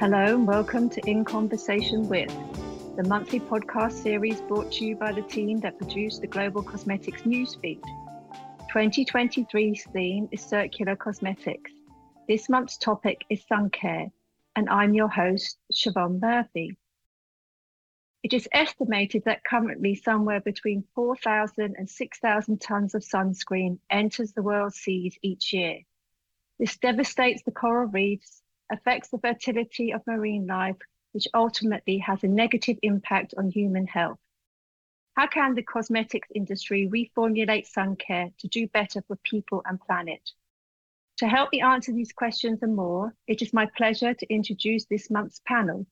Hello and welcome to In Conversation With, the monthly podcast series brought to you by the team that produced the Global Cosmetics newsfeed. 2023's theme is Circular Cosmetics. This month's topic is sun care, and I'm your host, Siobhan Murphy. It is estimated that currently somewhere between 4,000 and 6,000 tonnes of sunscreen enters the world's seas each year. This devastates the coral reefs, affects the fertility of marine life, which ultimately has a negative impact on human health. How can the cosmetics industry reformulate sun care to do better for people and planet? To help me answer these questions and more, it is my pleasure to introduce this month's panel.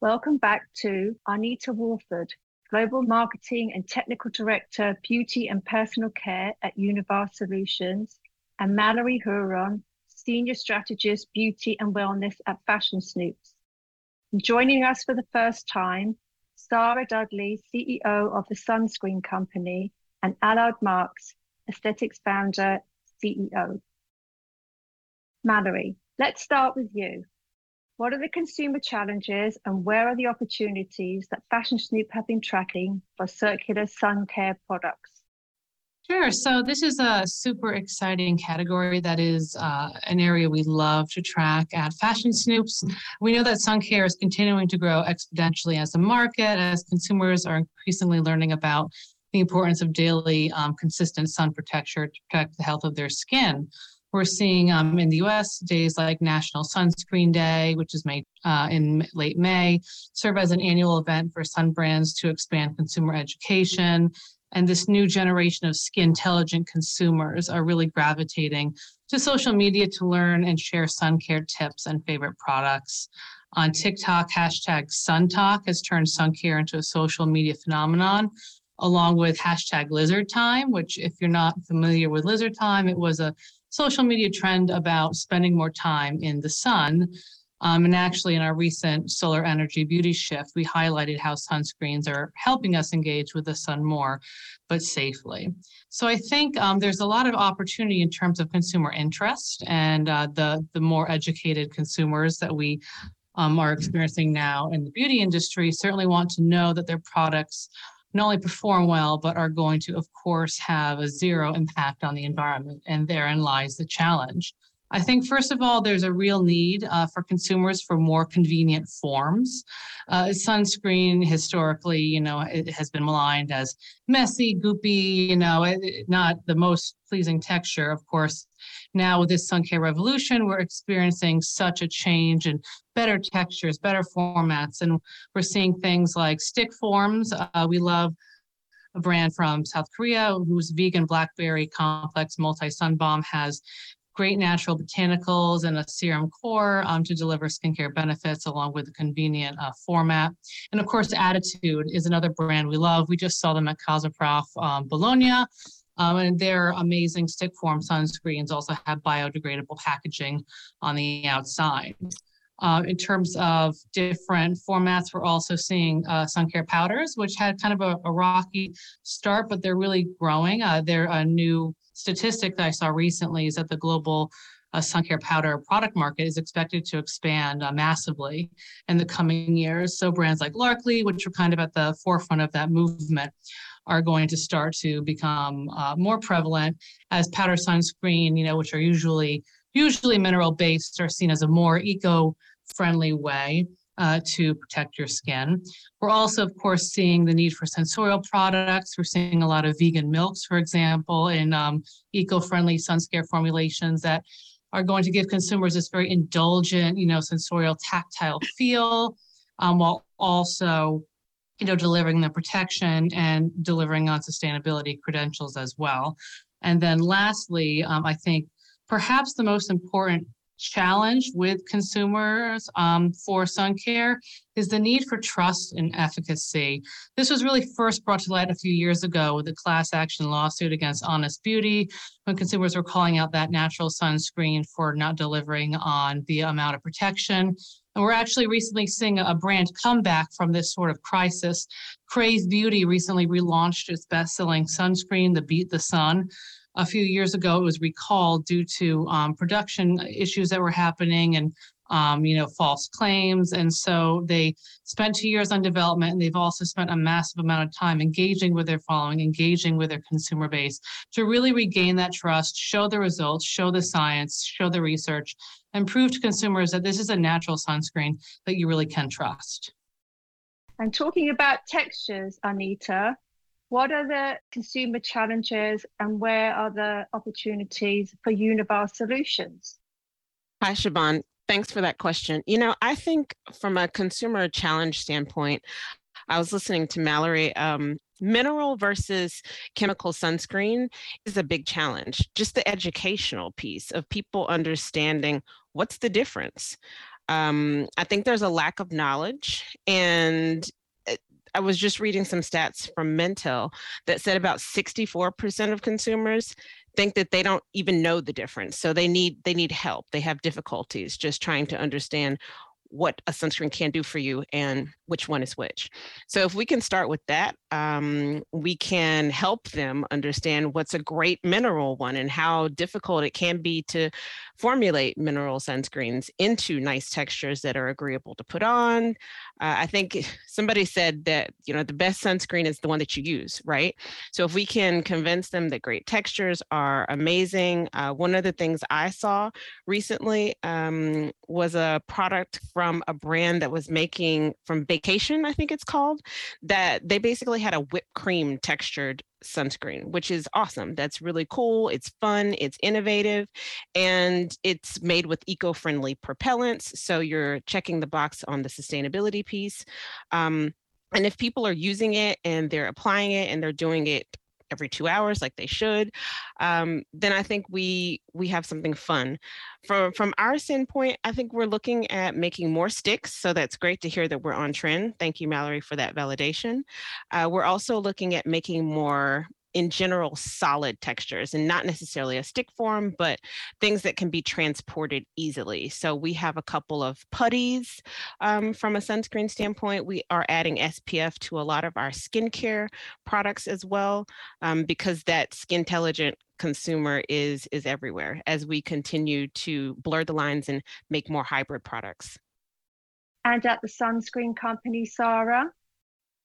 Welcome back to Arnita Wofford, Global Marketing and Technical Director, Beauty and Personal Care at Univar Solutions, and Mallory Huron, Senior Strategist, Beauty and Wellness at Fashion Snoops. Joining us for the first time, Sara Dudley, CEO of The Sunscreen Company, and Allard Marks, Aesthetics Founder, CEO. Mallory, let's start with you. What are the consumer challenges and where are the opportunities that Fashion Snoop have been tracking for circular sun care products? Sure. So this is a super exciting category that is an area we love to track at Fashion Snoops. We know that sun care is continuing to grow exponentially as a market, as consumers are increasingly learning about the importance of daily consistent sun protection to protect the health of their skin. We're seeing in the U.S. days like National Sunscreen Day, which is made in late May, serve as an annual event for sun brands to expand consumer education. And this new generation of skin-intelligent consumers are really gravitating to social media to learn and share sun care tips and favorite products. On TikTok, hashtag SunTalk has turned sun care into a social media phenomenon, along with hashtag Lizard Time, which if you're not familiar with Lizard Time, it was a social media trend about spending more time in the sun. And actually, in our recent solar energy beauty shift, we highlighted how sunscreens are helping us engage with the sun more, but safely. So I think there's a lot of opportunity in terms of consumer interest and the more educated consumers that we are experiencing now in the beauty industry certainly want to know that their products not only perform well, but are going to, of course, have a zero impact on the environment. And therein lies the challenge. I think, first of all, there's a real need for consumers for more convenient forms. Sunscreen, historically, it has been maligned as messy, goopy, not the most pleasing texture. Of course, now with this sun care revolution, we're experiencing such a change in better textures, better formats, and we're seeing things like stick forms. We love a brand from South Korea whose vegan blackberry complex multi-sun balm has great natural botanicals and a serum core to deliver skincare benefits along with a convenient format. And of course, Attitude is another brand we love. We just saw them at Cosmoprof Bologna, and their amazing stick form sunscreens also have biodegradable packaging on the outside. In terms of different formats, we're also seeing sun care powders, which had kind of a rocky start, but they're really growing. They're a new statistic that I saw recently is that the global sun care powder product market is expected to expand massively in the coming years. So brands like Larkley, which are kind of at the forefront of that movement, are going to start to become more prevalent as powder sunscreen, which are usually mineral-based, are seen as a more eco-friendly way to protect your skin. We're also, of course, seeing the need for sensorial products. We're seeing a lot of vegan milks, for example, in eco-friendly sunscare formulations that are going to give consumers this very indulgent, sensorial tactile feel, while also, delivering the protection and delivering on sustainability credentials as well. And then lastly, I think perhaps the most important challenge with consumers for sun care is the need for trust and efficacy. This was really first brought to light a few years ago with a class action lawsuit against Honest Beauty, when consumers were calling out that natural sunscreen for not delivering on the amount of protection. And we're actually recently seeing a brand comeback from this sort of crisis. Craze Beauty recently relaunched its best-selling sunscreen, the Beat the Sun. A few years ago, it was recalled due to production issues that were happening and false claims. And so they spent 2 years on development, and they've also spent a massive amount of time engaging with their following, engaging with their consumer base to really regain that trust, show the results, show the science, show the research, and prove to consumers that this is a natural sunscreen that you really can trust. And talking about textures, Arnita, what are the consumer challenges and where are the opportunities for Univar Solutions? Hi, Siobhan. Thanks for that question. I think from a consumer challenge standpoint, I was listening to Mallory. Mineral versus chemical sunscreen is a big challenge. Just the educational piece of people understanding what's the difference. I think there's a lack of knowledge, and I was just reading some stats from Mintel that said about 64% of consumers think that they don't even know the difference. So they need help. They have difficulties just trying to understand what a sunscreen can do for you and which one is which. So if we can start with that, we can help them understand what's a great mineral one and how difficult it can be to formulate mineral sunscreens into nice textures that are agreeable to put on. I think somebody said that, the best sunscreen is the one that you use, right? So if we can convince them that great textures are amazing, one of the things I saw recently was a product from a brand that was making from Vacation, I think it's called, that they basically had a whipped cream textured sunscreen, which is awesome. That's really cool. It's fun. It's innovative, and it's made with eco-friendly propellants. So you're checking the box on the sustainability piece. And if people are using it and they're applying it and they're doing it every 2 hours like they should, then I think we have something fun. From our standpoint, I think we're looking at making more sticks. So that's great to hear that we're on trend. Thank you, Mallory, for that validation. We're also looking at making more, in general, solid textures, and not necessarily a stick form, but things that can be transported easily. So we have a couple of putties from a sunscreen standpoint. We are adding SPF to a lot of our skincare products as well, because that skintelligent consumer is everywhere as we continue to blur the lines and make more hybrid products. And at the sunscreen company, Sara?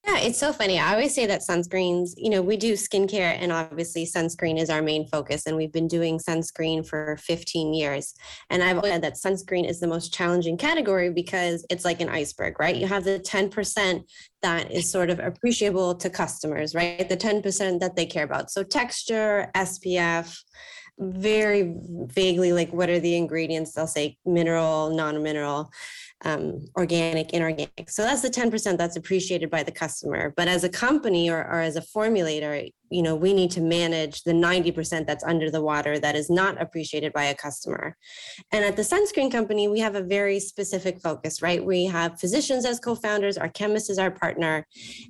Yeah, it's so funny. I always say that sunscreens, we do skincare, and obviously sunscreen is our main focus, and we've been doing sunscreen for 15 years. And I've always said that sunscreen is the most challenging category because it's like an iceberg, right? You have the 10% that is sort of appreciable to customers, right? The 10% that they care about. So texture, SPF, very vaguely, like what are the ingredients? They'll say mineral, non-mineral, organic, inorganic. So that's the 10% that's appreciated by the customer. But as a company or as a formulator, we need to manage the 90% that's under the water that is not appreciated by a customer. And at the sunscreen company, we have a very specific focus, right? We have physicians as co-founders, our chemist is our partner,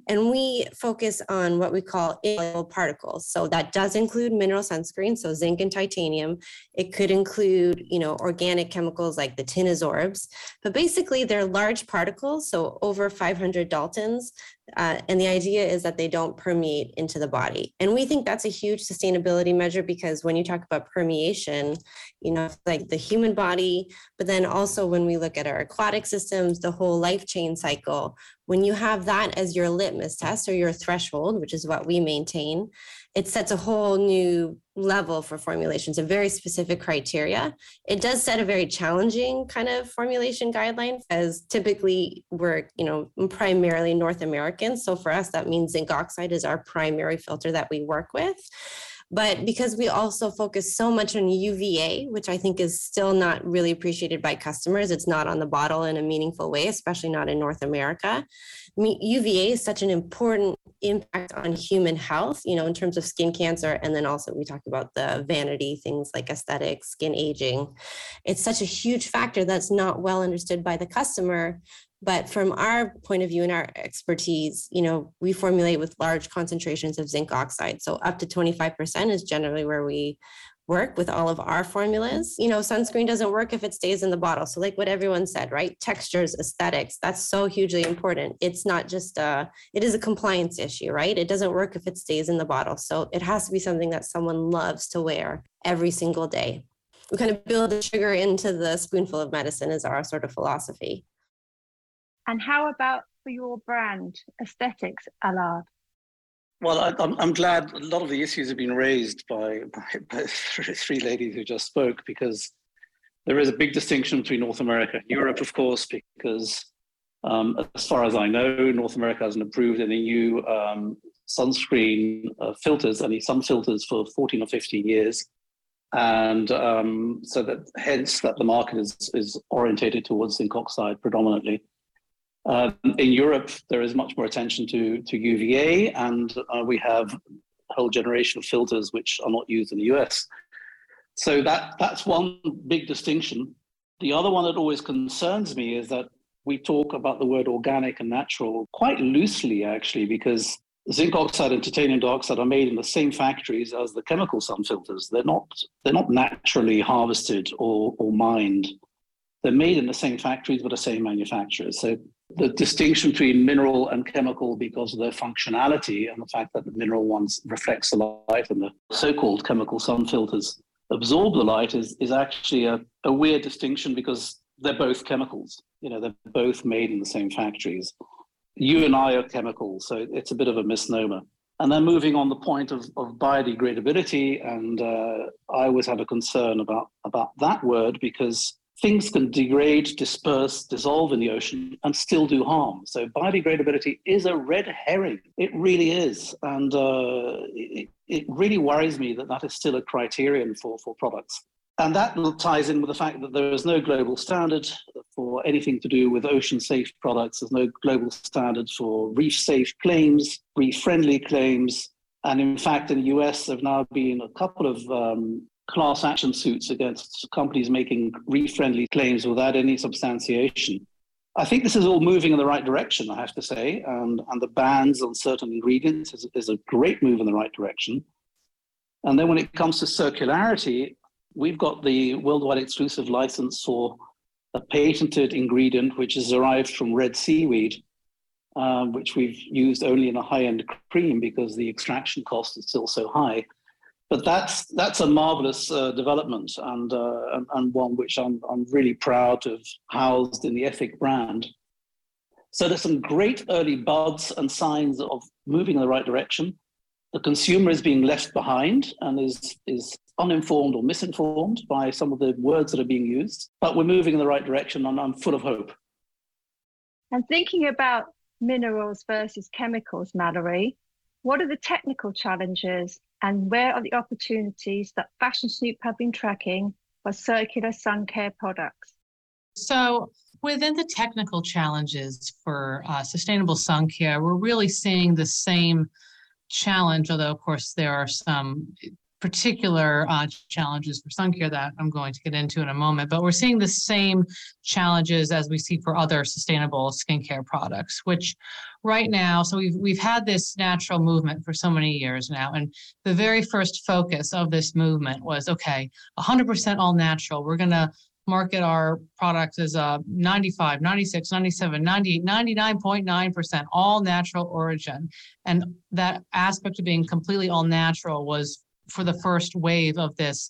and we focus on what we call insoluble particles. So that does include mineral sunscreen, so zinc and titanium. It could include, organic chemicals like the tinosorbs, but basically, they're large particles, so over 500 Daltons, and the idea is that they don't permeate into the body. And we think that's a huge sustainability measure because when you talk about permeation, like the human body, but then also when we look at our aquatic systems, the whole life chain cycle, when you have that as your litmus test or your threshold, which is what we maintain, it sets a whole new level for formulations, a very specific criteria. It does set a very challenging kind of formulation guideline, as typically we're, primarily North Americans. So for us, that means zinc oxide is our primary filter that we work with. But because we also focus so much on UVA, which I think is still not really appreciated by customers, it's not on the bottle in a meaningful way, especially not in North America. UVA is such an important impact on human health, in terms of skin cancer. And then also we talk about the vanity, things like aesthetics, skin aging. It's such a huge factor that's not well understood by the customer. But from our point of view and our expertise, we formulate with large concentrations of zinc oxide. So up to 25% is generally where we work with all of our formulas. Sunscreen doesn't work if it stays in the bottle. So like what everyone said, right? Textures, aesthetics, that's so hugely important. It's not just it is a compliance issue, right? It doesn't work if it stays in the bottle. So it has to be something that someone loves to wear every single day. we kind of build the sugar into the spoonful of medicine is our sort of philosophy. And how about for your brand, aesthetics, Allard? Well, I'm glad a lot of the issues have been raised by three ladies who just spoke, because there is a big distinction between North America and Europe, of course, because as far as I know, North America hasn't approved any new sunscreen filters, any sun filters for 14 or 15 years. And so that hence that the market is orientated towards zinc oxide predominantly. In Europe, there is much more attention to UVA, and we have a whole generation of filters which are not used in the US. So that's one big distinction. The other one that always concerns me is that we talk about the word organic and natural quite loosely, actually, because zinc oxide and titanium dioxide are made in the same factories as the chemical sun filters. They're not naturally harvested or mined. They're made in the same factories by the same manufacturers. So the distinction between mineral and chemical, because of their functionality and the fact that the mineral ones reflects the light and the so-called chemical sun filters absorb the light, is actually a weird distinction, because they're both chemicals. You know, they're both made in the same factories. You and I are chemicals, so it's a bit of a misnomer. And then moving on the point of biodegradability, and I always have a concern about that word, because things can degrade, disperse, dissolve in the ocean and still do harm. So biodegradability is a red herring. It really is. And it really worries me that is still a criterion for products. And that ties in with the fact that there is no global standard for anything to do with ocean-safe products. There's no global standard for reef-safe claims, reef-friendly claims. And in fact, in the US, there have now been a couple of class action suits against companies making reef-friendly claims without any substantiation. I think this is all moving in the right direction, I have to say, and the bans on certain ingredients is a great move in the right direction. And then when it comes to circularity, we've got the worldwide exclusive license for a patented ingredient which is derived from red seaweed, which we've used only in a high-end cream because the extraction cost is still so high. But that's a marvelous development, and one which I'm really proud of, housed in the Aethic brand. So there's some great early buds and signs of moving in the right direction. The consumer is being left behind and is uninformed or misinformed by some of the words that are being used. But we're moving in the right direction, and I'm full of hope. And thinking about minerals versus chemicals, Mallory, what are the technical challenges? And where are the opportunities that Fashion Snoop have been tracking for circular sun care products? So within the technical challenges for sustainable sun care, we're really seeing the same challenge, although, of course, there are some particular challenges for sun care that I'm going to get into in a moment. But we're seeing the same challenges as we see for other sustainable skincare products, which right now, so we've had this natural movement for so many years now. And the very first focus of this movement was, okay, 100% all natural. We're going to market our products as 95, 96, 97, 98, 99.9% all natural origin. And that aspect of being completely all natural was for the first wave of this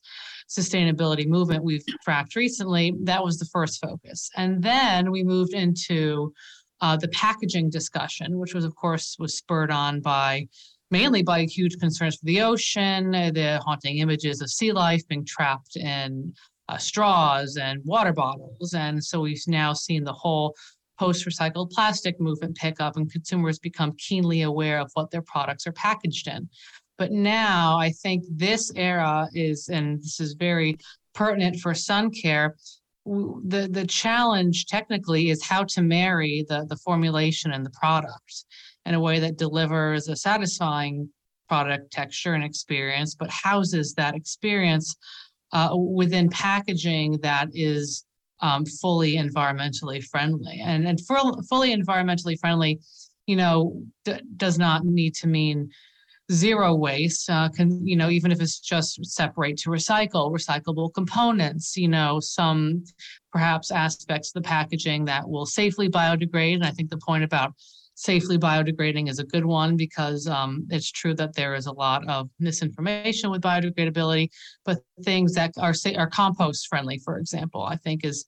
sustainability movement we've tracked recently. That was the first focus. And then we moved into the packaging discussion, which was, of course, was spurred on by mainly by huge concerns for the ocean, the haunting images of sea life being trapped in straws and water bottles. And so we've now seen the whole post-recycled plastic movement pick up, and consumers become keenly aware of what their products are packaged in. But now I think this era is, and this is very pertinent for sun care, the challenge technically is how to marry the formulation and the product in a way that delivers a satisfying product texture and experience, but houses that experience within packaging that is fully environmentally friendly. And fully environmentally friendly, you know, does not need to mean zero waste, can, you know, even if it's just separate to recycle, recyclable components, you know, some perhaps aspects of the packaging that will safely biodegrade. And I think the point about Safely biodegrading is a good one because it's true that there is a lot of misinformation with biodegradability, but things that are compost friendly, for example, I think is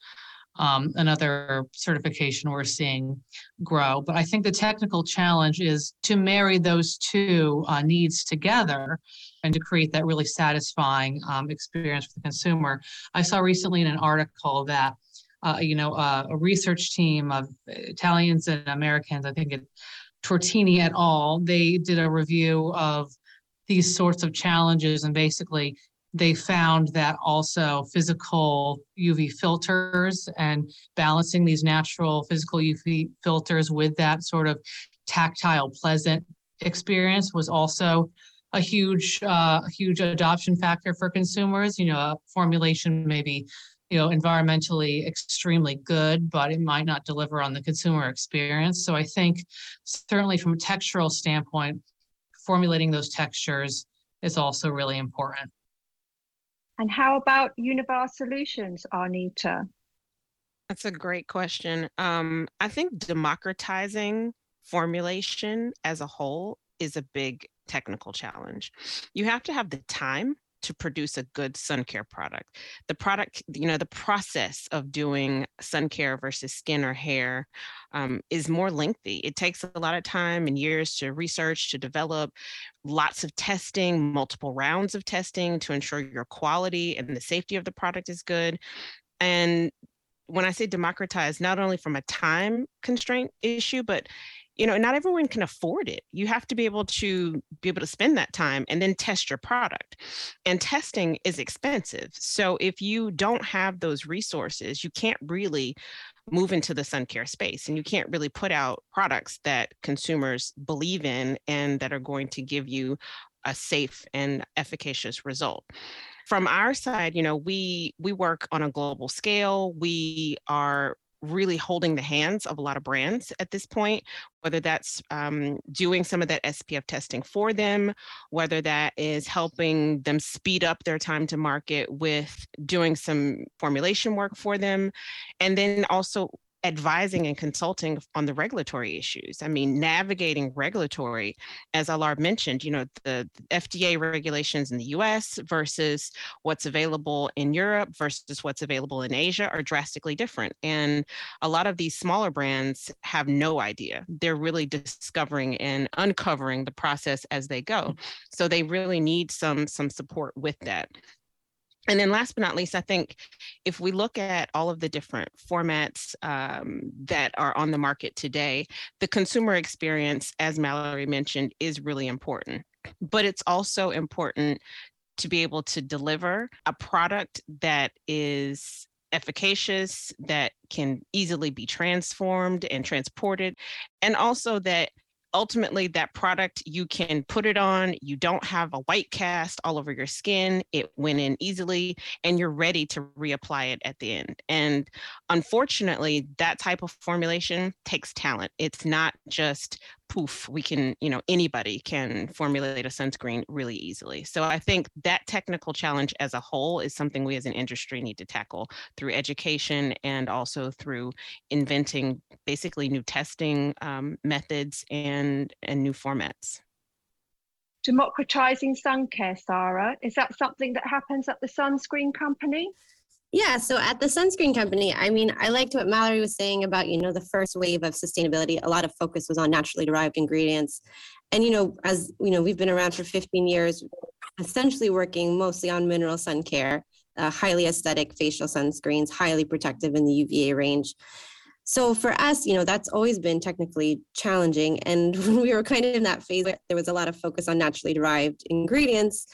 another certification we're seeing grow. But I think the technical challenge is to marry those two needs together and to create that really satisfying experience for the consumer. I saw recently in an article that a research team of Italians and Americans, I think Tortini et al., they did a review of these sorts of challenges, and basically they found that also physical UV filters and balancing these natural physical UV filters with that sort of tactile, pleasant experience was also a huge adoption factor for consumers. You know, a formulation maybe, you know, environmentally extremely good, but it might not deliver on the consumer experience. So I think certainly from a textural standpoint, formulating those textures is also really important. And how about Univar Solutions, Arnita? That's a great question. I think democratizing formulation as a whole is a big technical challenge. You have to have the time to produce a good sun care product. The product, you know, the process of doing sun care versus skin or hair is more lengthy. It takes a lot of time and years to research, to develop, lots of testing, multiple rounds of testing to ensure your quality and the safety of the product is good. And when I say democratize, not only from a time constraint issue, but you know, not everyone can afford it. You have to be able to spend that time and then test your product. And testing is expensive. So if you don't have those resources, you can't really move into the sun care space, and you can't really put out products that consumers believe in and that are going to give you a safe and efficacious result. From our side, you know, we work on a global scale. We are really holding the hands of a lot of brands at this point, whether that's doing some of that SPF testing for them, whether that is helping them speed up their time to market with doing some formulation work for them, and then also advising and consulting on the regulatory issues. I mean, navigating regulatory, as Allard mentioned, you know, the FDA regulations in the US versus what's available in Europe versus what's available in Asia are drastically different. And a lot of these smaller brands have no idea. They're really discovering and uncovering the process as they go. So they really need some support with that. And then last but not least, I think if we look at all of the different formats that are on the market today, the consumer experience, as Mallory mentioned, is really important. But it's also important to be able to deliver a product that is efficacious, that can easily be transformed and transported, and also that ultimately, that product, you can put it on, you don't have a white cast all over your skin, it went in easily, and you're ready to reapply it at the end. And unfortunately, that type of formulation takes talent. It's not just poof, we can, you know, anybody can formulate a sunscreen really easily. So I think that technical challenge as a whole is something we as an industry need to tackle through education and also through inventing basically new testing methods and new formats. Democratizing sun care, Sara, is that something that happens at the Sunscreen Company? Yeah, so at the Sunscreen Company, I mean, I liked what Mallory was saying about, you know, the first wave of sustainability. A lot of focus was on naturally derived ingredients. And, you know, as you know, we've been around for 15 years, essentially working mostly on mineral sun care, highly aesthetic facial sunscreens, highly protective in the UVA range. So for us, you know, that's always been technically challenging. And we were kind of in that phase where there was a lot of focus on naturally derived ingredients.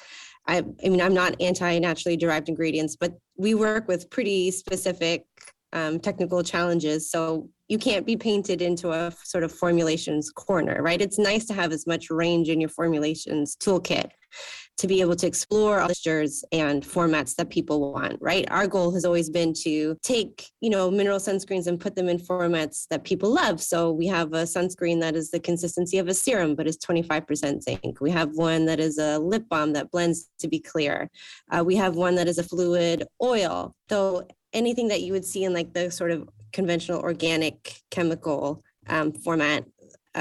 I mean, I'm not anti-naturally derived ingredients, but we work with pretty specific technical challenges. So you can't be painted into a sort of formulations corner, right? It's nice to have as much range in your formulations toolkit to be able to explore all the textures and formats that people want, right? Our goal has always been to take, you know, mineral sunscreens and put them in formats that people love. So we have a sunscreen that is the consistency of a serum, but is 25% zinc. We have one that is a lip balm that blends to be clear. We have one that is a fluid oil. So anything that you would see in like the sort of conventional organic chemical format,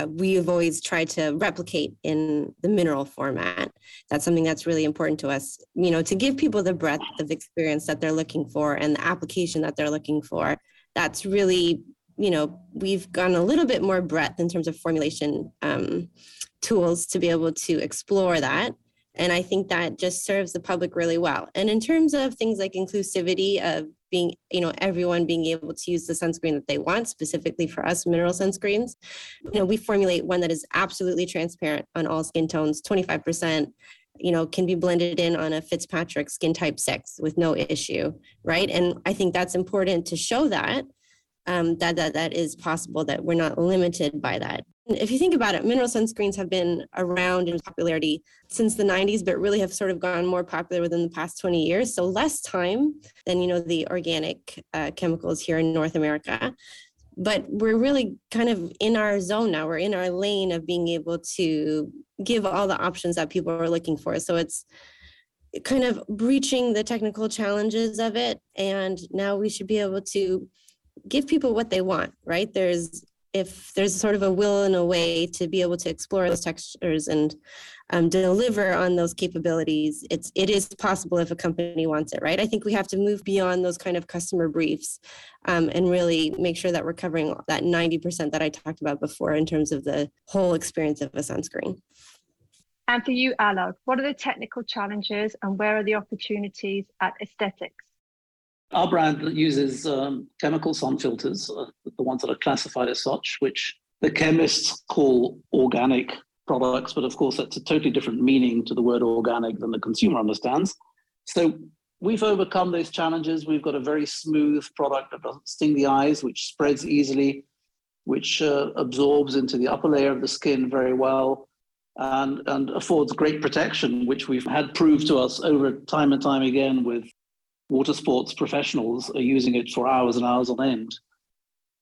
we have always tried to replicate in the mineral format. That's something that's really important to us, you know, to give people the breadth of experience that they're looking for and the application that they're looking for. That's really, you know, we've gone a little bit more breadth in terms of formulation tools to be able to explore that. And I think that just serves the public really well. And in terms of things like inclusivity of being, you know, everyone being able to use the sunscreen that they want, specifically for us, mineral sunscreens, you know, we formulate one that is absolutely transparent on all skin tones, 25%, you know, can be blended in on a Fitzpatrick skin type 6 with no issue, right? And I think that's important to show that, that is possible, that we're not limited by that. If you think about it, mineral sunscreens have been around in popularity since the 90s, but really have sort of gone more popular within the past 20 years. So less time than, you know, the organic chemicals here in North America. But we're really kind of in our zone now. We're in our lane of being able to give all the options that people are looking for. So it's kind of breaching the technical challenges of it. And now we should be able to give people what they want, right? If there's sort of a will and a way to be able to explore those textures and deliver on those capabilities, it is possible if a company wants it, right? I think we have to move beyond those kind of customer briefs and really make sure that we're covering that 90% that I talked about before in terms of the whole experience of a sunscreen. And for you, Allard, what are the technical challenges and where are the opportunities at Aesthetics? Our brand uses chemical sun filters, the ones that are classified as such, which the chemists call organic products. But of course, that's a totally different meaning to the word organic than the consumer understands. So we've overcome those challenges. We've got a very smooth product that doesn't sting the eyes, which spreads easily, which absorbs into the upper layer of the skin very well and affords great protection, which we've had proved to us over time and time again with water sports professionals are using it for hours and hours on end,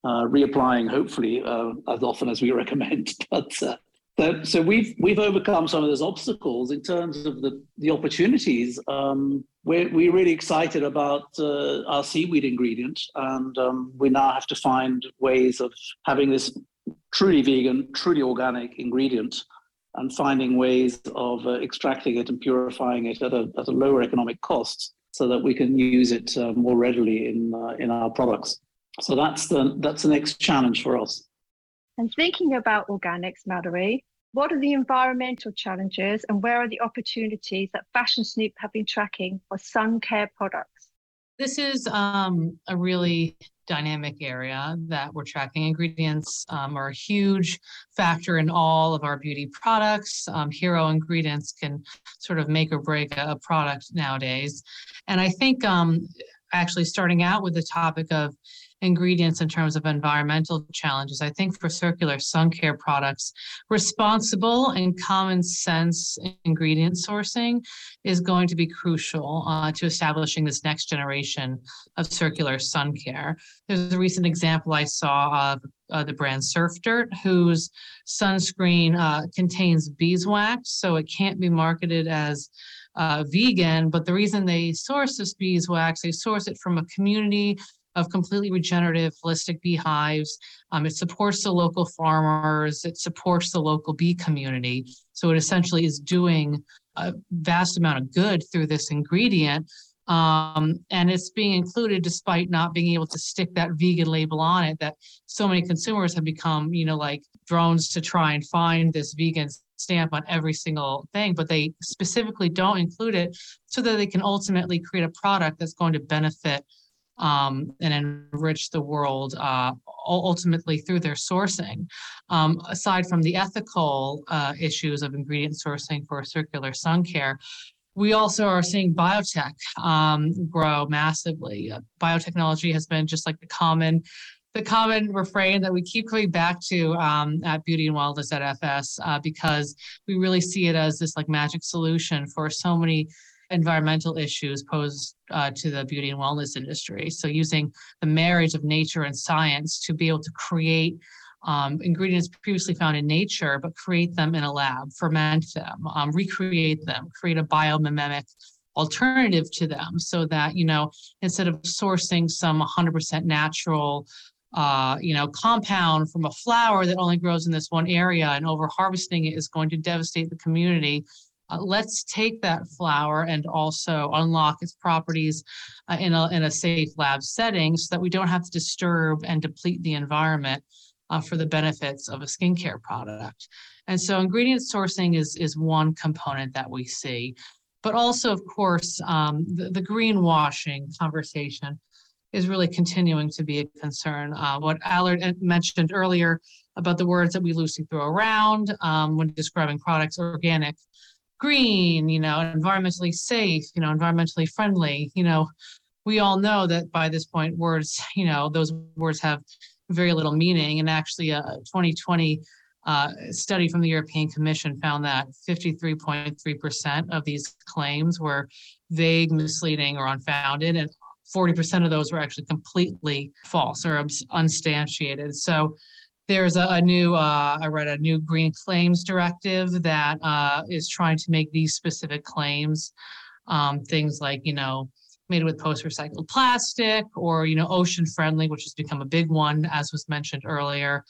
reapplying hopefully as often as we recommend. But so we've overcome some of those obstacles. In terms of the opportunities, we're really excited about our seaweed ingredient, and we now have to find ways of having this truly vegan, truly organic ingredient, and finding ways of extracting it and purifying it at a lower economic cost, so that we can use it more readily in our products. So that's the next challenge for us. And thinking about organics, Mallory, what are the environmental challenges and where are the opportunities that Fashion Snoop have been tracking for sun care products? This is a really dynamic area that we're tracking. Ingredients are a huge factor in all of our beauty products. Hero ingredients can sort of make or break a product nowadays. And I think actually starting out with the topic of ingredients in terms of environmental challenges, I think for circular sun care products, responsible and common sense ingredient sourcing is going to be crucial to establishing this next generation of circular sun care. There's a recent example I saw of the brand Surf Dirt, whose sunscreen contains beeswax, so it can't be marketed as vegan, but the reason they source this beeswax, they source it from a community of completely regenerative, holistic beehives. It supports the local farmers. It supports the local bee community. So it essentially is doing a vast amount of good through this ingredient. And it's being included despite not being able to stick that vegan label on it that so many consumers have become, you know, like drones to try and find this vegan stamp on every single thing, but they specifically don't include it so that they can ultimately create a product that's going to benefit and enrich the world ultimately through their sourcing. Aside from the ethical issues of ingredient sourcing for circular sun care, we also are seeing biotech grow massively. Biotechnology has been just like the common refrain that we keep coming back to at Beauty and Wellness at FS because we really see it as this like magic solution for so many environmental issues posed to the beauty and wellness industry. So using the marriage of nature and science to be able to create ingredients previously found in nature, but create them in a lab, ferment them, recreate them, create a biomimetic alternative to them so that, you know, instead of sourcing some 100% natural compound from a flower that only grows in this one area, and over harvesting it is going to devastate the community. Let's take that flower and also unlock its properties in a safe lab setting so that we don't have to disturb and deplete the environment for the benefits of a skincare product. And so ingredient sourcing is one component that we see. But also, of course, the greenwashing conversation is really continuing to be a concern. What Allard mentioned earlier about the words that we loosely throw around when describing products: organic, green, environmentally safe, environmentally friendly. We all know that by this point, words, those words have very little meaning. And actually, a 2020 study from the European Commission found that 53.3% of these claims were vague, misleading, or unfounded, and 40% of those were actually completely false or unsubstantiated. So there's I read a new Green Claims Directive that is trying to make these specific claims, things like, made with post-recycled plastic, or, ocean-friendly, which has become a big one, as was mentioned earlier,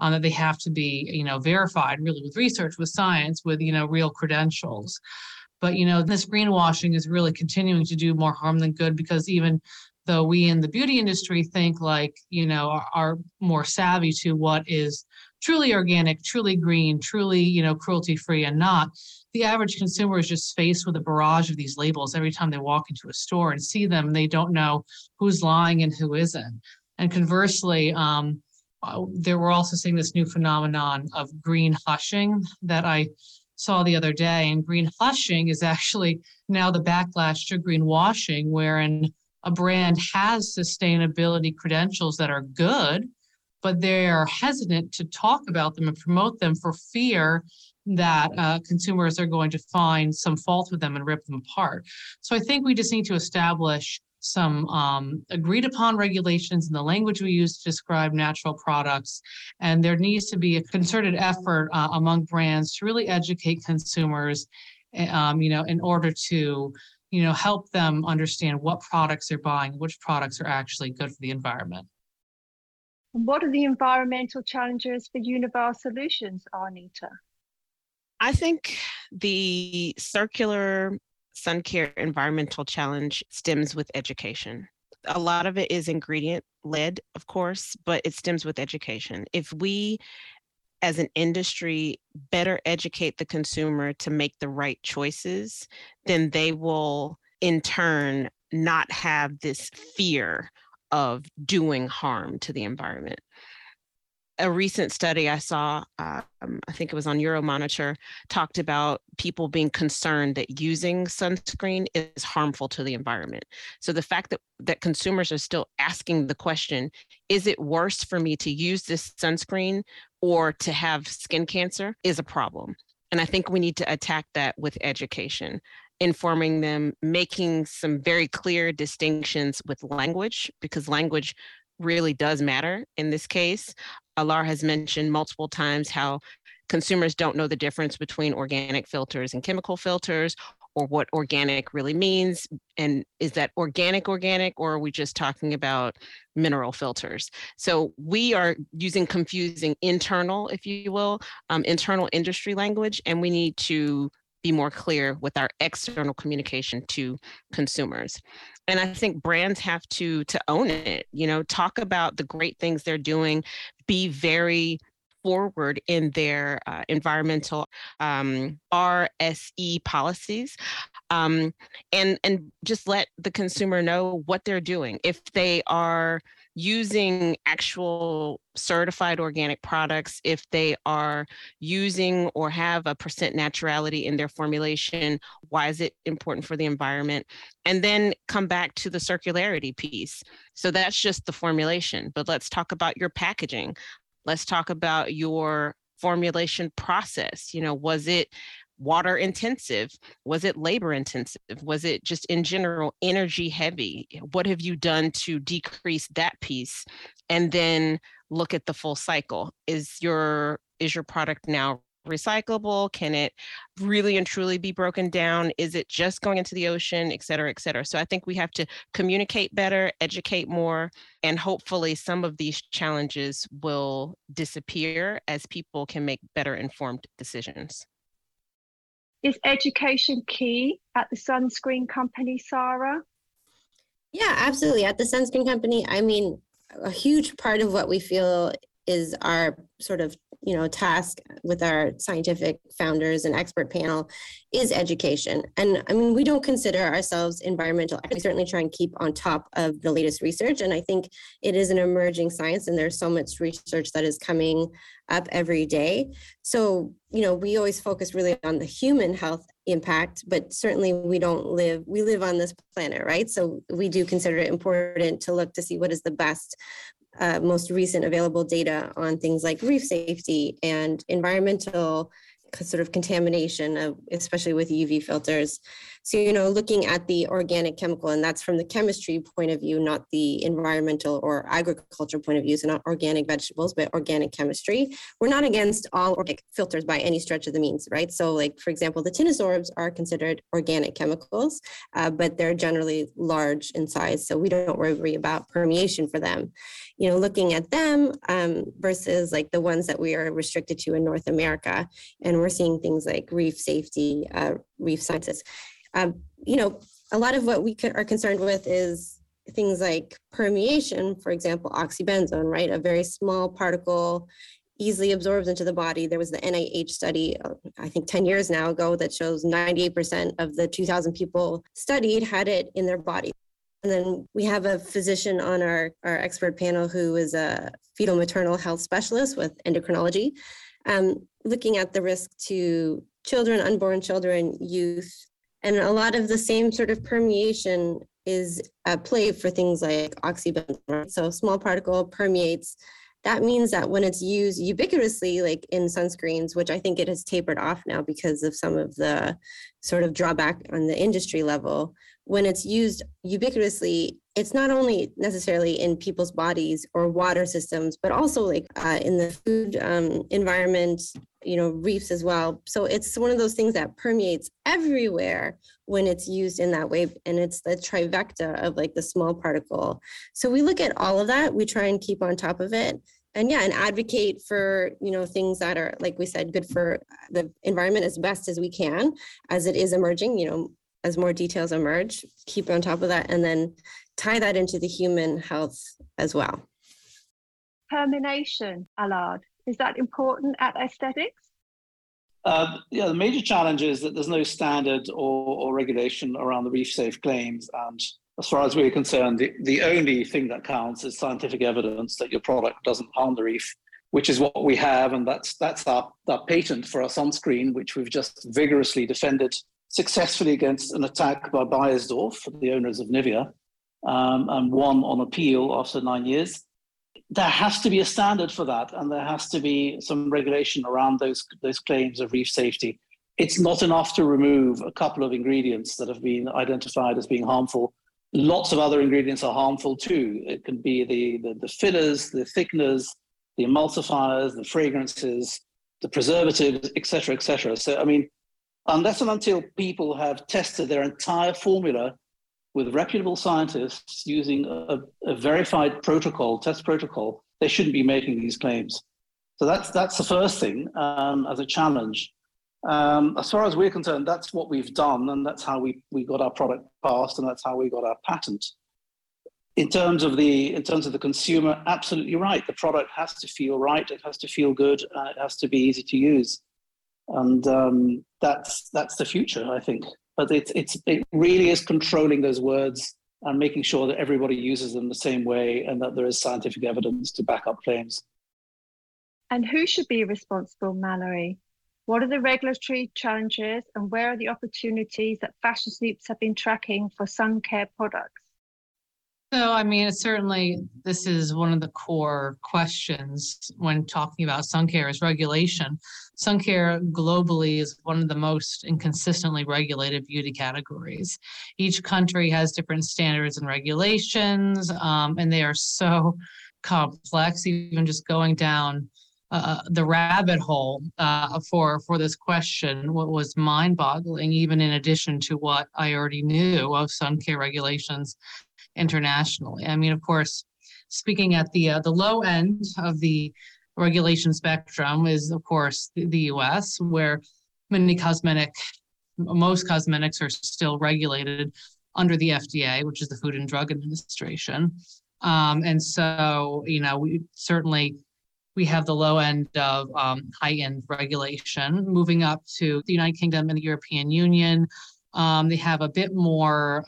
that they have to be, verified really with research, with science, with, real credentials. But, this greenwashing is really continuing to do more harm than good, because even though we in the beauty industry think like, are more savvy to what is truly organic, truly green, truly, cruelty-free and not, the average consumer is just faced with a barrage of these labels every time they walk into a store and see them. They don't know who's lying and who isn't. And conversely, there we're also seeing this new phenomenon of green hushing that I saw the other day. And green hushing is actually now the backlash to greenwashing, wherein a brand has sustainability credentials that are good, but they are hesitant to talk about them and promote them for fear that consumers are going to find some fault with them and rip them apart. So I think we just need to establish some agreed upon regulations in the language we use to describe natural products. And there needs to be a concerted effort among brands to really educate consumers, in order to, help them understand what products they're buying, which products are actually good for the environment. What are the environmental challenges for Univar Solutions, Arnita? I think the circular sun care environmental challenge stems with education. A lot of it is ingredient led, of course, but it stems with education. If we as an industry better educate the consumer to make the right choices, then they will in turn not have this fear of doing harm to the environment. A recent study I saw, I think it was on Euromonitor, talked about people being concerned that using sunscreen is harmful to the environment. So the fact that consumers are still asking the question, is it worse for me to use this sunscreen or to have skin cancer, is a problem. And I think we need to attack that with education, informing them, making some very clear distinctions with language, because language really does matter in this case. Allard has mentioned multiple times how consumers don't know the difference between organic filters and chemical filters, or what organic really means. And is that organic, or are we just talking about mineral filters? So we are using confusing internal, if you will, internal industry language, and we need to be more clear with our external communication to consumers. And I think brands have to own it, talk about the great things they're doing, be very forward in their environmental RSE policies, and just let the consumer know what they're doing. If they are using actual certified organic products, if they are using or have a percent naturality in their formulation, why is it important for the environment? And then come back to the circularity piece. So that's just the formulation, but let's talk about your packaging. Let's talk about your formulation process. Was it water intensive? Was it labor intensive? Was it just in general energy heavy? What have you done to decrease that piece? And then look at the full cycle. Is your product now recyclable? Can it really and truly be broken down? Is it just going into the ocean, et cetera, et cetera? So I think we have to communicate better, educate more, and hopefully some of these challenges will disappear as people can make better informed decisions. Is education key at the Sunscreen Company, Sara? Yeah, absolutely. At the Sunscreen Company, I mean, a huge part of what we feel is our sort of, you know, task with our scientific founders and expert panel is education. And I mean, we don't consider ourselves environmental. We certainly try and keep on top of the latest research. And I think it is an emerging science and there's so much research that is coming up every day. So, you know, we always focus really on the human health impact, but certainly we live on this planet, right? So we do consider it important to look to see what is the best most recent available data on things like reef safety and environmental sort of contamination, especially with UV filters. So, you know, looking at the organic chemical, and that's from the chemistry point of view, not the environmental or agriculture point of view. So not organic vegetables, but organic chemistry. We're not against all organic filters by any stretch of the means, right? So like, for example, the tinosorbs are considered organic chemicals, but they're generally large in size. So we don't worry about permeation for them. You know, looking at them versus like the ones that we are restricted to in North America. And we're seeing things like reef safety, reef sciences. You know, a lot of what we are concerned with is things like permeation, for example, oxybenzone, right? A very small particle easily absorbs into the body. There was the NIH study, I think 10 years now ago, that shows 98% of the 2,000 people studied had it in their body. And then we have a physician on our expert panel who is a fetal maternal health specialist with endocrinology, looking at the risk to children, unborn children, youth. And a lot of the same sort of permeation is at play for things like oxybenzone, right? So a small particle permeates. That means that when it's used ubiquitously, like in sunscreens, which I think it has tapered off now because of some of the sort of drawback on the industry level, when it's used ubiquitously, it's not only necessarily in people's bodies or water systems, but also like in the food environment, you know, reefs as well. So it's one of those things that permeates everywhere when it's used in that way. And it's the trifecta of like the small particle. So we look at all of that. We try and keep on top of it. And yeah, and advocate for, you know, things that are, like we said, good for the environment as best as we can, as it is emerging, you know, as more details emerge, keep on top of that, and then tie that into the human health as well. Permeation, Allard, is that important at aesthetics? Yeah, the major challenge is that there's no standard or regulation around the reef-safe claims. And as far as we're concerned, the only thing that counts is scientific evidence that your product doesn't harm the reef, which is what we have. And that's our patent for our sunscreen, which we've just vigorously defended successfully against an attack by Beiersdorf, the owners of Nivea, and won on appeal after 9 years. There has to be a standard for that, and there has to be some regulation around those claims of reef safety. It's not enough to remove a couple of ingredients that have been identified as being harmful. Lots of other ingredients are harmful too. It can be the fillers, the thickeners, the emulsifiers, the fragrances, the preservatives, et cetera, et cetera. So, I mean, unless and until people have tested their entire formula with reputable scientists using a verified protocol, test protocol, they shouldn't be making these claims. So that's the first thing as a challenge. As far as we're concerned, that's what we've done, and that's how we got our product passed, and that's how we got our patent. In terms of the consumer, absolutely right. The product has to feel right. It has to feel good. It has to be easy to use. And that's the future, I think. But it really is controlling those words and making sure that everybody uses them the same way and that there is scientific evidence to back up claims. And who should be responsible, Mallory? What are the regulatory challenges and where are the opportunities that Fashion Snoops have been tracking for sun care products? So, I mean, it's certainly, this is one of the core questions when talking about sun care is regulation. Sun care globally is one of the most inconsistently regulated beauty categories. Each country has different standards and regulations, and they are so complex, even just going down the rabbit hole for this question, what was mind-boggling, even in addition to what I already knew of sun care regulations internationally. I mean, of course, speaking at the low end of the regulation spectrum is, of course, the U.S., where most cosmetics are still regulated under the FDA, which is the Food and Drug Administration. And so, you know, we have the low end of high-end regulation. Moving up to the United Kingdom and the European Union, they have a bit more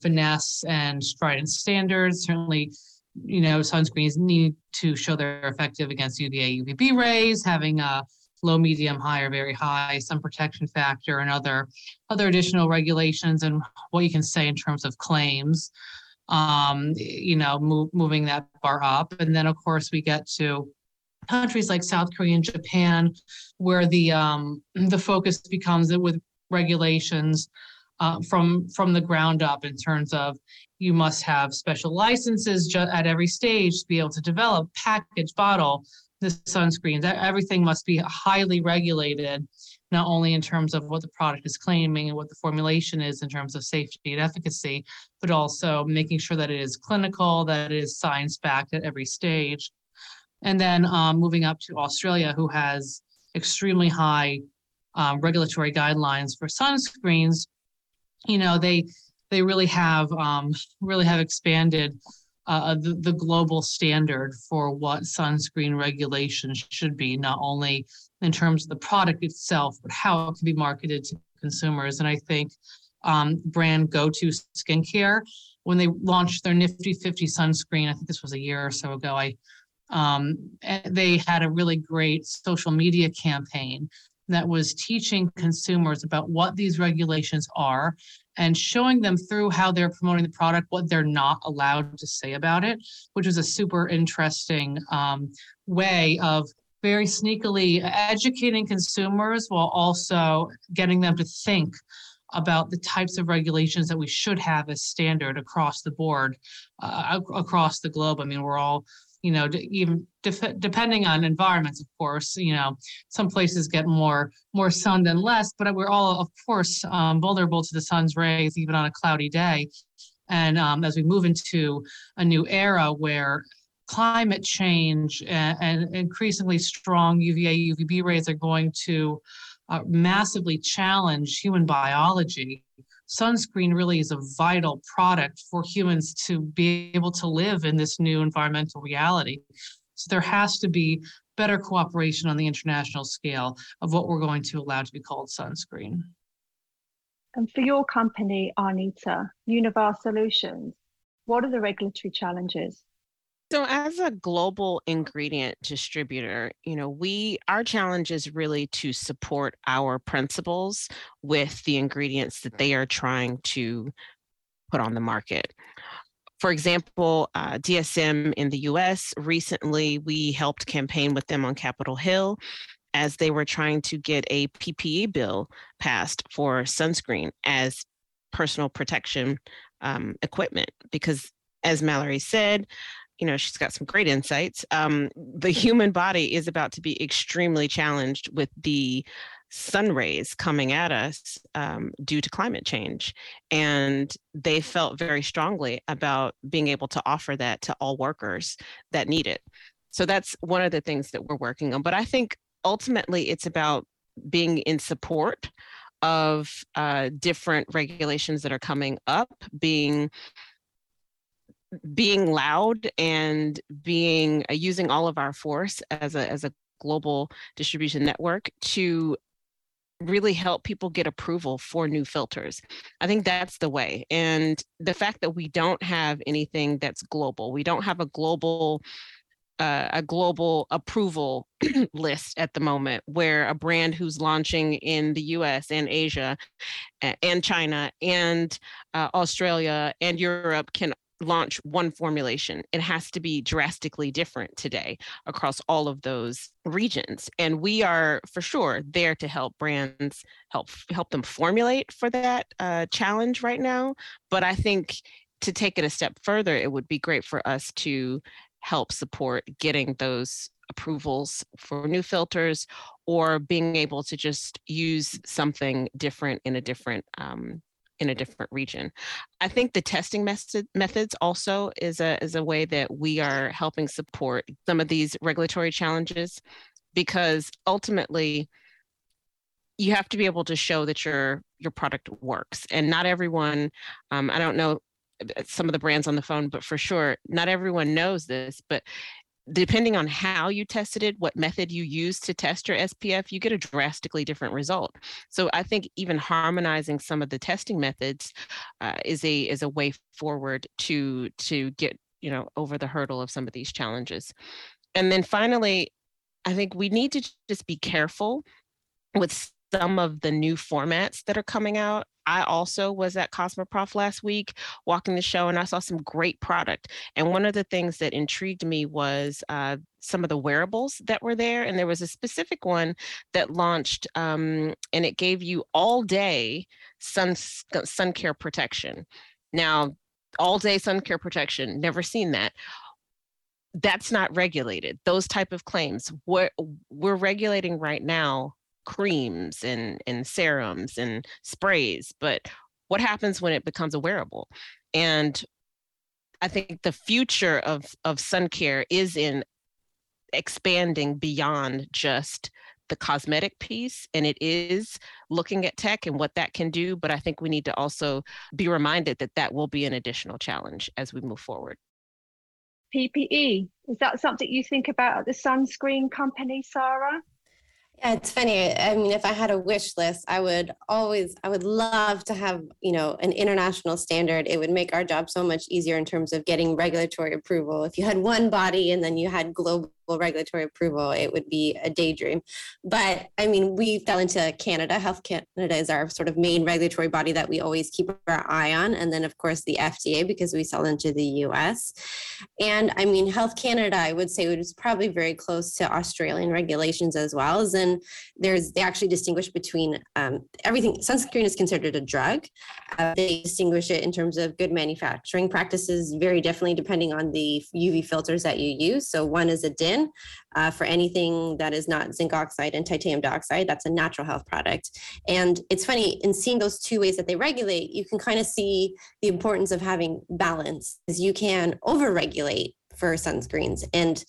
finesse and strident standards. Certainly, you know, sunscreens need to show they're effective against UVA, UVB rays, having a low, medium, high, or very high sun protection factor, and other additional regulations and what you can say in terms of claims. You know, moving that bar up. And then, of course, we get to countries like South Korea and Japan, where the focus becomes with regulations from the ground up in terms of you must have special licenses at every stage to be able to develop, package, bottle the sunscreens. Everything must be highly regulated, not only in terms of what the product is claiming and what the formulation is in terms of safety and efficacy, but also making sure that it is clinical, that it is science-backed at every stage. And then moving up to Australia, who has extremely high regulatory guidelines for sunscreens, you know, they really have expanded the global standard for what sunscreen regulations should be, not only in terms of the product itself, but how it can be marketed to consumers. And I think brand Go-To Skincare, when they launched their Nifty 50 sunscreen, I think this was a year or so ago, they had a really great social media campaign that was teaching consumers about what these regulations are and showing them through how they're promoting the product, what they're not allowed to say about it, which was a super interesting way of very sneakily educating consumers while also getting them to think about the types of regulations that we should have as standard across the board, across the globe. I mean, we're all, you know, even depending on environments, of course, you know, some places get more sun than less, but we're all, of course, vulnerable to the sun's rays, even on a cloudy day. And as we move into a new era where climate change and increasingly strong UVA, UVB rays are going to massively challenge human biology, sunscreen really is a vital product for humans to be able to live in this new environmental reality. So there has to be better cooperation on the international scale of what we're going to allow to be called sunscreen. And for your company, Arnita, Univar Solutions, what are the regulatory challenges? So as a global ingredient distributor, you know, our challenge is really to support our principals with the ingredients that they are trying to put on the market. For example, DSM in the US, recently we helped campaign with them on Capitol Hill as they were trying to get a PPE bill passed for sunscreen as personal protection equipment, because as Mallory said, you know, she's got some great insights. The human body is about to be extremely challenged with the sun rays coming at us due to climate change. And they felt very strongly about being able to offer that to all workers that need it. So that's one of the things that we're working on. But I think ultimately it's about being in support of different regulations that are coming up, being loud and being using all of our force as a global distribution network to really help people get approval for new filters. I think that's the way. And the fact that we don't have anything that's global, we don't have a global approval list at the moment, where a brand who's launching in the US and Asia and China and Australia and Europe can launch one formulation. It has to be drastically different today across all of those regions. And we are for sure there to help brands, help them formulate for that challenge right now. But I think to take it a step further, it would be great for us to help support getting those approvals for new filters, or being able to just use something different in a different region. I think the testing methods also is a way that we are helping support some of these regulatory challenges, because ultimately you have to be able to show that your product works. And not everyone, I don't know some of the brands on the phone, but for sure, not everyone knows this, but depending on how you tested it, what method you use to test your SPF, you get a drastically different result. So I think even harmonizing some of the testing methods is a way forward to get, you know, over the hurdle of some of these challenges. And then finally, I think we need to just be careful with some of the new formats that are coming out. I also was at Cosmoprof last week walking the show, and I saw some great product. And one of the things that intrigued me was some of the wearables that were there. And there was a specific one that launched, and it gave you all day sun care protection. Now, all day sun care protection, never seen that. That's not regulated. Those type of claims. We're regulating right now creams and serums and sprays, but what happens when it becomes a wearable? And I think the future of sun care is in expanding beyond just the cosmetic piece, and it is looking at tech and what that can do, but I think we need to also be reminded that that will be an additional challenge as we move forward. PPE, is that something you think about at the sunscreen company, Sarah? Yeah, it's funny. I mean, if I had a wish list, I would love to have, you know, an international standard. It would make our job so much easier in terms of getting regulatory approval. If you had one body and then you had global regulatory approval, it would be a daydream. But I mean, we fell into Canada. Health Canada is our sort of main regulatory body that we always keep our eye on. And then, of course, the FDA, because we sell into the US. And I mean, Health Canada, I would say, was probably very close to Australian regulations as well. And they actually distinguish between everything. Sunscreen is considered a drug. They distinguish it in terms of good manufacturing practices very differently depending on the UV filters that you use. So one is a DIN for anything that is not zinc oxide and titanium dioxide. That's a natural health product. And it's funny, in seeing those two ways that they regulate, you can kind of see the importance of having balance, because you can over-regulate for sunscreens. And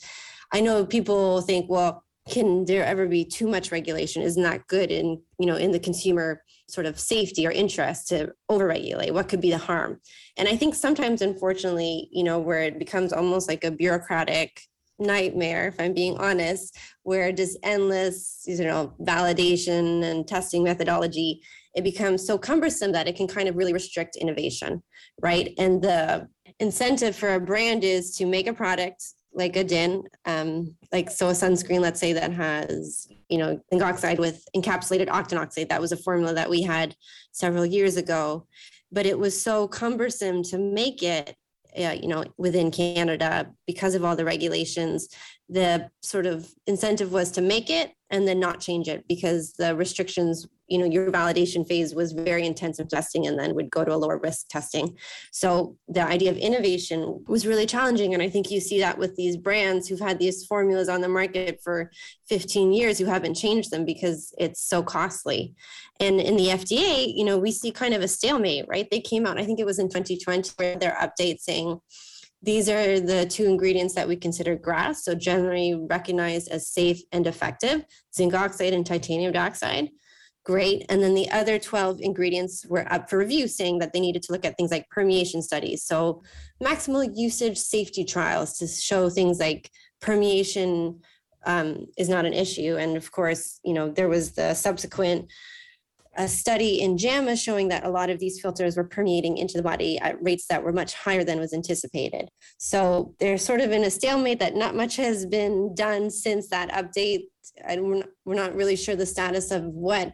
I know people think, well, can there ever be too much regulation? Is not good in, you know, in the consumer sort of safety or interest to overregulate. What could be the harm? And I think sometimes, unfortunately, you know, where it becomes almost like a bureaucratic nightmare, if I'm being honest, where just endless, you know, validation and testing methodology, it becomes so cumbersome that it can kind of really restrict innovation, right? And the incentive for a brand is to make a product like a DIN, a sunscreen, let's say, that has, you know, zinc oxide with encapsulated octinoxate. That was a formula that we had several years ago, but it was so cumbersome to make it, you know, within Canada because of all the regulations. The sort of incentive was to make it and then not change it because the restrictions, you know, your validation phase was very intensive testing and then would go to a lower risk testing. So the idea of innovation was really challenging. And I think you see that with these brands who've had these formulas on the market for 15 years who haven't changed them because it's so costly. And in the FDA, you know, we see kind of a stalemate, right? They came out, I think it was in 2020, where their update saying, these are the two ingredients that we consider GRAS, so generally recognized as safe and effective, zinc oxide and titanium dioxide. Great. And then the other 12 ingredients were up for review, saying that they needed to look at things like permeation studies. So maximal usage safety trials to show things like permeation is not an issue. And of course, you know, there was the subsequent a study in JAMA showing that a lot of these filters were permeating into the body at rates that were much higher than was anticipated. So they're sort of in a stalemate that not much has been done since that update. And we're not really sure the status of what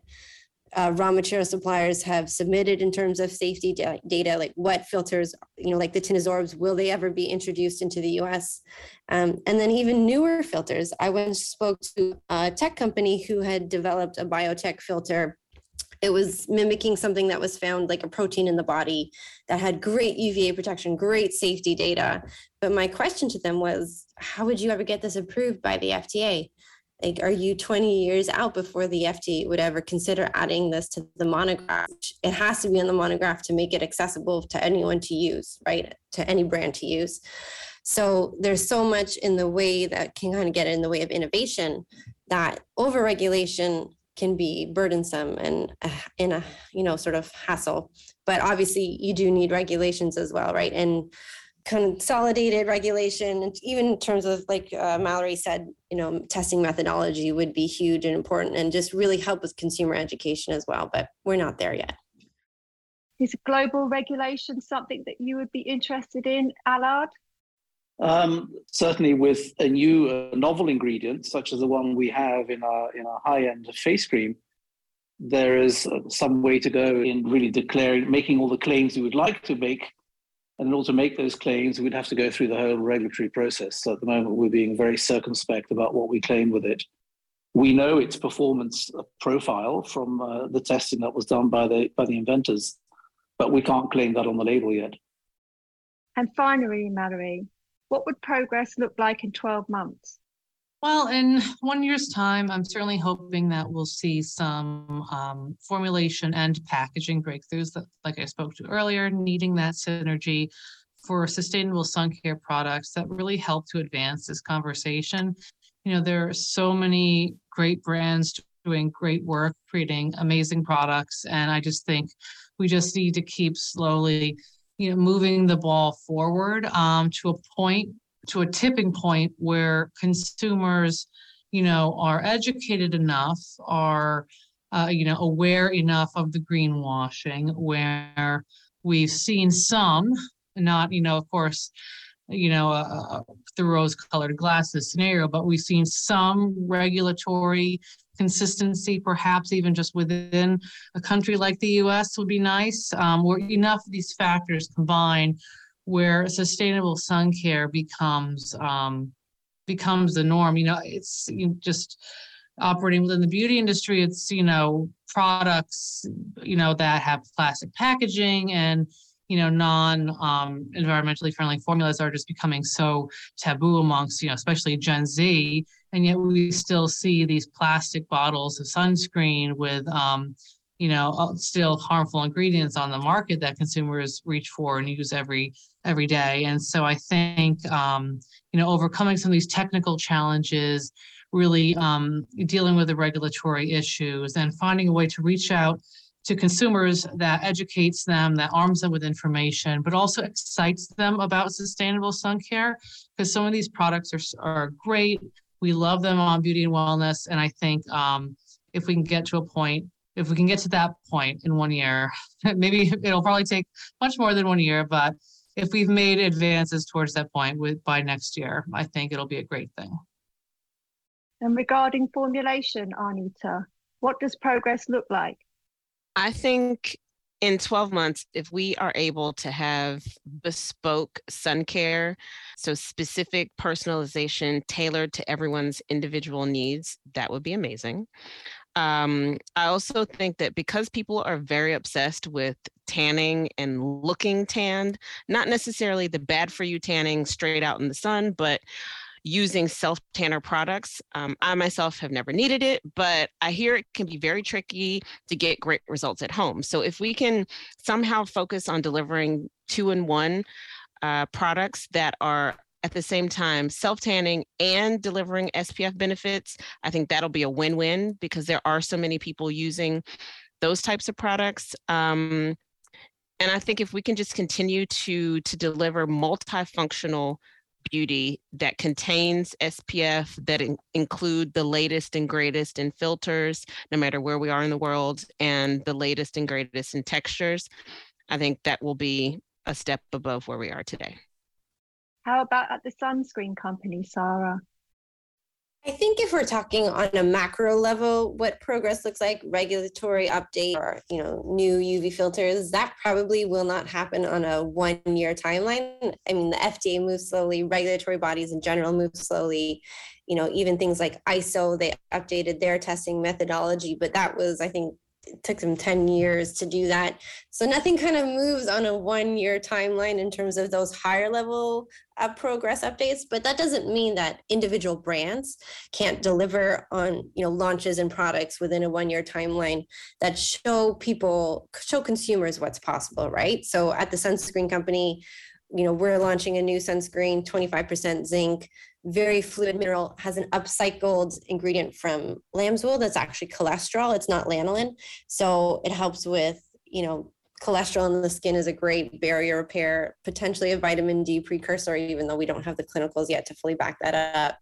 raw material suppliers have submitted in terms of safety data, like what filters, you know, like the tinosorbs, will they ever be introduced into the US? And then even newer filters. I once spoke to a tech company who had developed a biotech filter It was mimicking something that was found, like a protein in the body that had great UVA protection, great safety data. But my question to them was, how would you ever get this approved by the FDA? Like, are you 20 years out before the FDA would ever consider adding this to the monograph? It has to be on the monograph to make it accessible to anyone to use, right? To any brand to use. So there's so much in the way that can kind of get in the way of innovation, that overregulation can be burdensome and in a, you know, sort of hassle. But obviously you do need regulations as well, right? And consolidated regulation, and even in terms of, like Mallory said, you know, testing methodology would be huge and important, and just really help with consumer education as well. But we're not there yet. Is global regulation something that you would be interested in, Allard? Certainly, with a new novel ingredient such as the one we have in our high-end face cream, there is some way to go in really declaring, making all the claims we would like to make. And in order to make those claims, we'd have to go through the whole regulatory process. So at the moment, we're being very circumspect about what we claim with it. We know its performance profile from the testing that was done by the inventors, but we can't claim that on the label yet. And finally, Mallory, what would progress look like in 12 months? Well, in 1 year's time, I'm certainly hoping that we'll see some formulation and packaging breakthroughs that, like I spoke to earlier, needing that synergy for sustainable sun care products that really help to advance this conversation. You know, there are so many great brands doing great work, creating amazing products. And I just think we just need to keep slowly, you know, moving the ball forward to a tipping point where consumers, you know, are educated enough, are, you know, aware enough of the greenwashing, where we've seen some, not, you know, of course, you know, the rose-colored glasses scenario, but we've seen some regulatory consistency, perhaps even just within a country like the U.S. would be nice, where enough of these factors combine where sustainable sun care becomes the norm. You know, it's just operating within the beauty industry. It's, you know, products, you know, that have plastic packaging and, you know, non-environmentally friendly formulas are just becoming so taboo amongst, you know, especially Gen Z. And yet we still see these plastic bottles of sunscreen with, you know, still harmful ingredients on the market that consumers reach for and use every day. And so I think, you know, overcoming some of these technical challenges, really dealing with the regulatory issues and finding a way to reach out to consumers that educates them, that arms them with information, but also excites them about sustainable sun care, because some of these products are great. We love them on Beauty and Wellness. And I think if we can get to that point in 1 year, maybe it'll probably take much more than 1 year, but if we've made advances towards that point by next year, I think it'll be a great thing. And regarding formulation, Arnita, what does progress look like? I think in 12 months, if we are able to have bespoke sun care, so specific personalization tailored to everyone's individual needs, that would be amazing. I also think that because people are very obsessed with tanning and looking tanned, not necessarily the bad for you tanning straight out in the sun, but using self-tanner products. I myself have never needed it, but I hear it can be very tricky to get great results at home. So if we can somehow focus on delivering 2-in-1 products that are at the same time self-tanning and delivering SPF benefits, I think that'll be a win-win, because there are so many people using those types of products. And I think if we can just continue to deliver multifunctional beauty that contains SPF, that include the latest and greatest in filters, no matter where we are in the world, and the latest and greatest in textures, I think that will be a step above where we are today. How about at the Sunscreen Company, Sara? I think if we're talking on a macro level, what progress looks like, regulatory update or, you know, new UV filters, that probably will not happen on a 1 year timeline. I mean, the FDA moves slowly, regulatory bodies in general move slowly. You know, even things like ISO, they updated their testing methodology, but that was, I think, It took them 10 years to do that. So nothing kind of moves on a one-year timeline in terms of those higher level progress updates, but that doesn't mean that individual brands can't deliver on, you know, launches and products within a one-year timeline that show consumers what's possible, right? So at the Sunscreen Company, you know, we're launching a new sunscreen, 25% zinc, very fluid mineral, has an upcycled ingredient from lamb's wool that's actually cholesterol. It's not lanolin. So it helps with, you know, cholesterol in the skin is a great barrier repair, potentially a vitamin D precursor, even though we don't have the clinicals yet to fully back that up.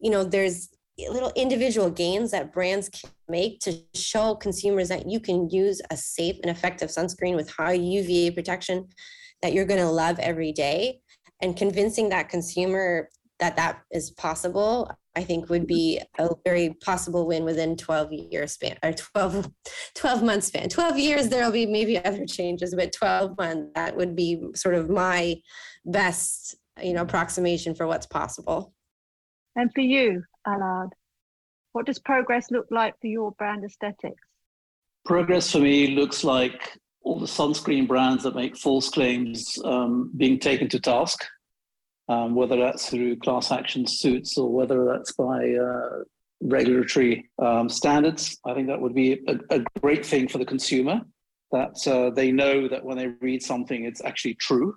You know, there's little individual gains that brands can make to show consumers that you can use a safe and effective sunscreen with high UVA protection that you're going to love every day. And convincing that consumer that that is possible, I think, would be a very possible win within 12 month span. 12 years, there'll be maybe other changes, but 12 months, that would be sort of my best, you know, approximation for what's possible. And for you, Allard, what does progress look like for your brand aesthetics? Progress for me looks like all the sunscreen brands that make false claims being taken to task. Whether that's through class action suits or whether that's by regulatory standards. I think that would be a great thing for the consumer, that they know that when they read something, it's actually true.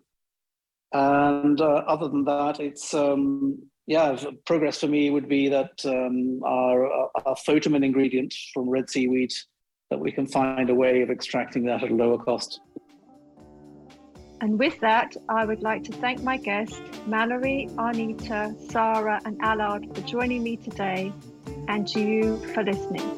And other than that, it's, progress for me would be that our photomin ingredient from red seaweed, that we can find a way of extracting that at a lower cost. And with that, I would like to thank my guests, Mallory, Arnita, Sara and Allard for joining me today, and to you for listening.